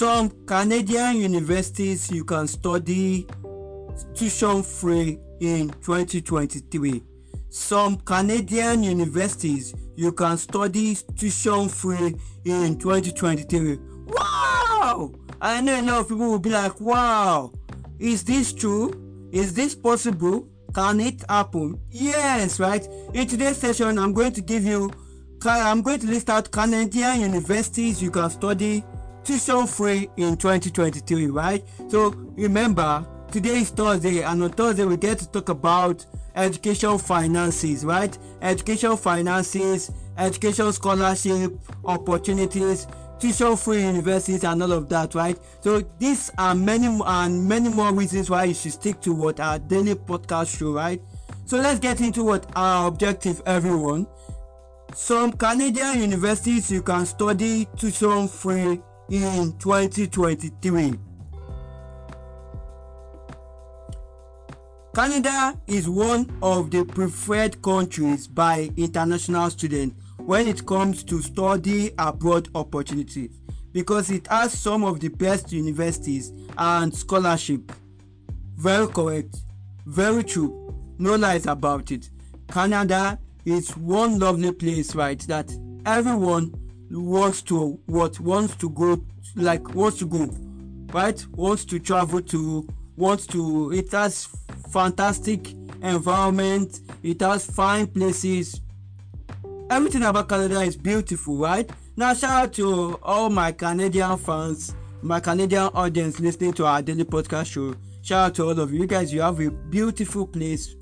some Canadian universities you can study tuition free in 2023. Some Canadian universities you can study tuition free in 2023. Wow! I know a lot of people will be like, wow, is this true? Is this possible? Can it happen? Yes, right? In today's session, I'm going to list out Canadian universities you can study tuition free in 2023, right? So remember, today is Thursday, and on Thursday we get to talk about education finances, right? Education finances, education scholarship opportunities, tuition free universities, and all of that, right? So these are many more reasons why you should stick to what our daily podcast show, right? So let's get into what our objective, everyone. Some Canadian universities you can study tuition free in 2023. Canada is one of the preferred countries by international students when it comes to study abroad opportunities, because it has some of the best universities and scholarship. Very correct, very true, no lies about it. Canada is one lovely place, right, that everyone wants to go, right? Wants to travel to, it has fantastic environment, it has fine places. Everything about Canada is beautiful, right? Now shout out to all my Canadian fans, my Canadian audience listening to our daily podcast show. Shout out to all of you guys. You have a beautiful place,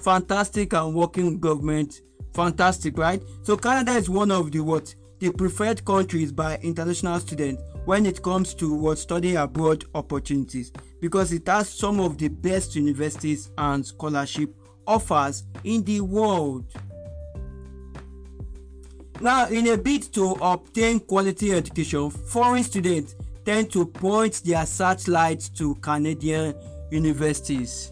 fantastic and working government, fantastic, right? So Canada is one of the preferred countries by international students when it comes to study abroad opportunities, because it has some of the best universities and scholarship offers in the world. Now, in a bid to obtain quality education, foreign students tend to point their searchlights to Canadian universities.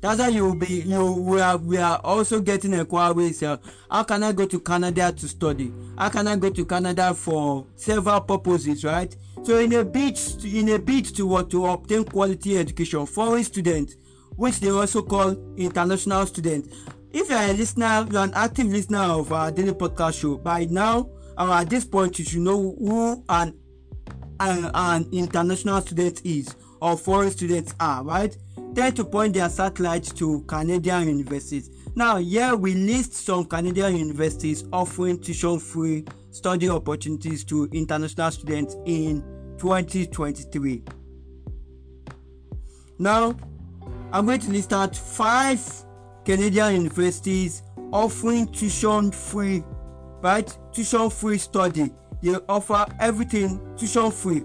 That's why we are also getting inquiries. How can I go to Canada to study? How can I go to Canada for several purposes, right? So in a bid to obtain quality education, foreign students, which they also call international students. If you are a listener, you are an active listener of our daily podcast show, by now or at this point you should know who an international student is, or foreign students are, right? Tend to point their satellites to Canadian universities. Now, here we list some Canadian universities offering tuition-free study opportunities to international students in 2023. Now, I'm going to list out 5 Canadian universities offering tuition-free, right? Tuition-free study. They offer everything tuition-free,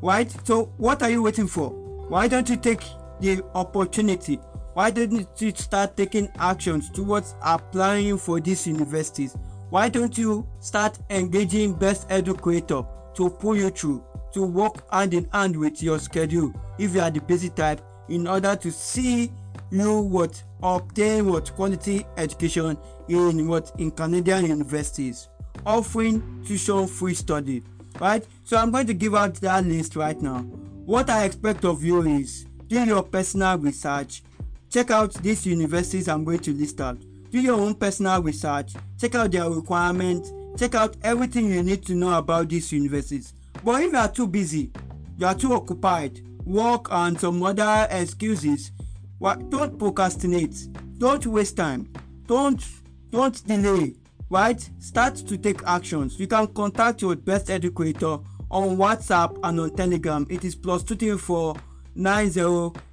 right? So, what are you waiting for? Why don't you take the opportunity? Why don't you start taking actions towards applying for these universities? Why don't you start engaging Best Educator to pull you through, to work hand in hand with your schedule if you are the busy type, in order to see you obtain quality education in Canadian universities offering tuition-free study, right? So I'm going to give out that list right now. What I expect of you is, do your personal research. Check out these universities I'm going to list out. Do your own personal research. Check out their requirements. Check out everything you need to know about these universities. But if you are too busy, you are too occupied, work and some other excuses, don't procrastinate. Don't waste time. Don't delay, right? Start to take actions. You can contact your Best Educator on WhatsApp and on Telegram. It is +234 90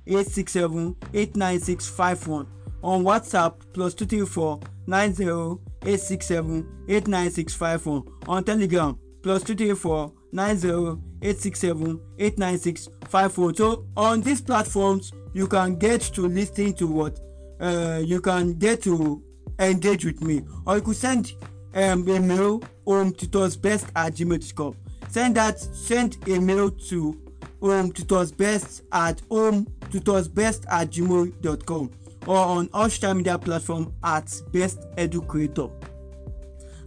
867 89651. On WhatsApp, +234 90 867 89651. On Telegram, +234 90 867 89651. So on these platforms, you can get to listen to you can get to engage with me, or you could send email on tutorsbest@gmail.com. Send email to tutorsbest@gmail.com, or on all social media platform @besteducator.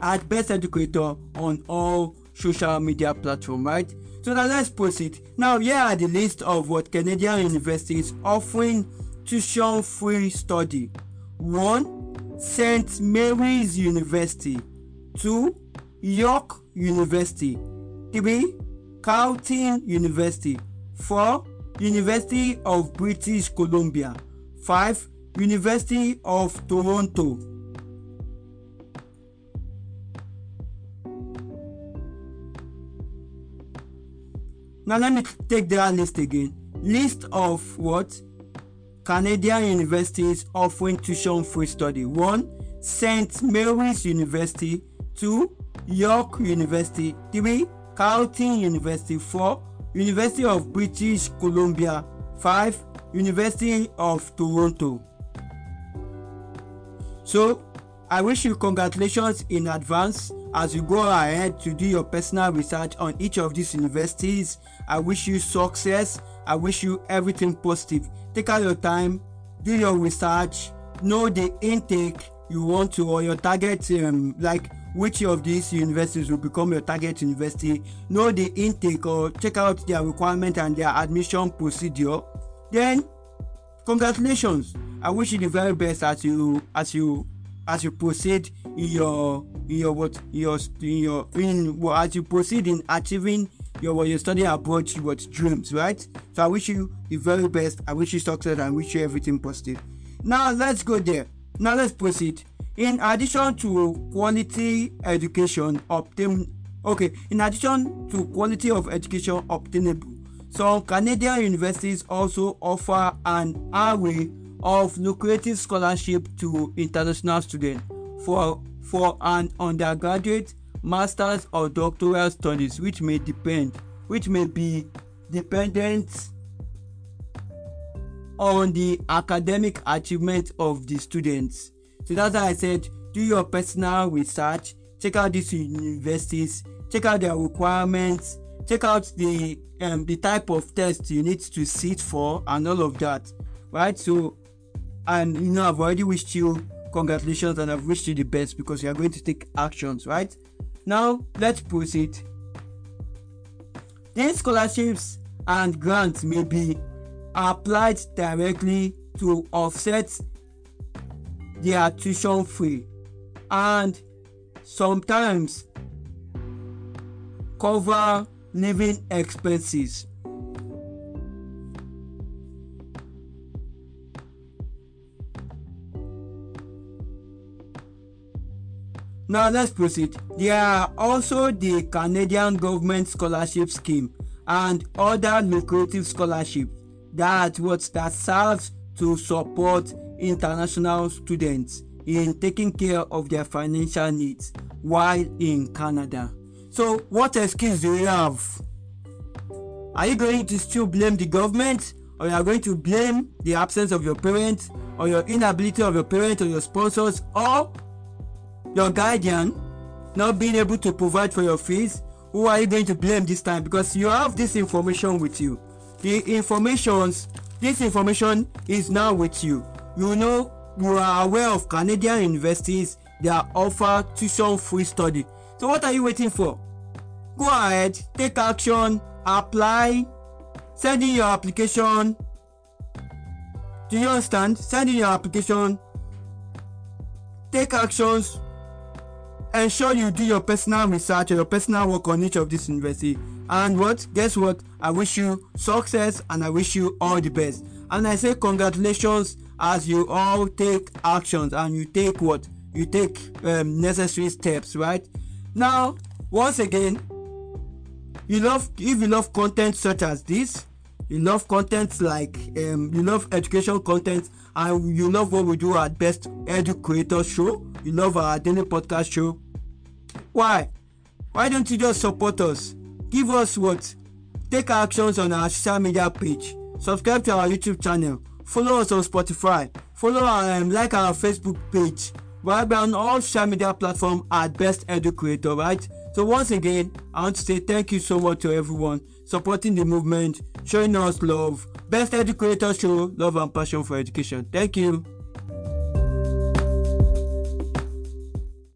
at Best Educator on all social media platforms, right? So now let's proceed. Now here are the list of what Canadian universities offering tuition-free study. 1. Saint Mary's University. 2. York University. 3. Carleton University. 4. University of British Columbia. 5. University of Toronto. Now let me take that list again. List of what? Canadian universities offering tuition-free study. 1. Saint Mary's University. 2. York University. 3. Carleton University. 4. University of British Columbia. 5. University of Toronto. So, I wish you congratulations in advance as you go ahead to do your personal research on each of these universities. I wish you success. I wish you everything positive. Take out your time, do your research, know the intake you want to, or your target, like which of these universities will become your target university. Know the intake or check out their requirement and their admission procedure. Then, congratulations. I wish you the very best as you proceed in achieving your study abroad towards dreams, right? So I wish you the very best. I wish you success and wish you everything positive. Now let's go there. Now let's proceed. In addition to quality of education obtainable, some Canadian universities also offer an array of lucrative scholarship to international students for an undergraduate, master's or doctoral studies, which may be dependent on the academic achievement of the students. So that's why I said do your personal research, check out these universities, check out their requirements, check out the type of test you need to sit for and all of that, right? So, and you know, I've already wished you congratulations and I've wished you the best because you are going to take actions, right? Now, let's proceed. These scholarships and grants may be applied directly to offset their tuition fee and sometimes cover living expenses. Now let's proceed. There are also the Canadian Government Scholarship Scheme and other lucrative scholarships that serves to support international students in taking care of their financial needs while in Canada. So what excuse do you have? Are you going to still blame the government, or you are going to blame the absence of your parents, or your inability of your parents, or your sponsors, or your guardian not being able to provide for your fees? Who are you going to blame this time? Because you have this information with you. This information is now with you. You know, you are aware of Canadian universities that offer tuition-free study. So what are you waiting for? Go ahead, take action, apply, send in your application. Do you understand? Send in your application. Take actions. Ensure you do your personal research or your personal work on each of these universities. And what? Guess what? I wish you success and I wish you all the best. And I say congratulations as you all take actions and you take what? You take necessary steps, right? Now, once again, if you love content such as this, you love content like you love education content, and you love what we do at Best Educator Show. You love our daily podcast show. Why? Why don't you just support us? Give us what? Take actions on our social media page. Subscribe to our YouTube channel. Follow us on Spotify. Follow like our Facebook page. We're on all social media platforms at Best Educator, right? So once again, I want to say thank you so much to everyone supporting the movement, showing us love. Best Educator Show, love and passion for education. Thank you.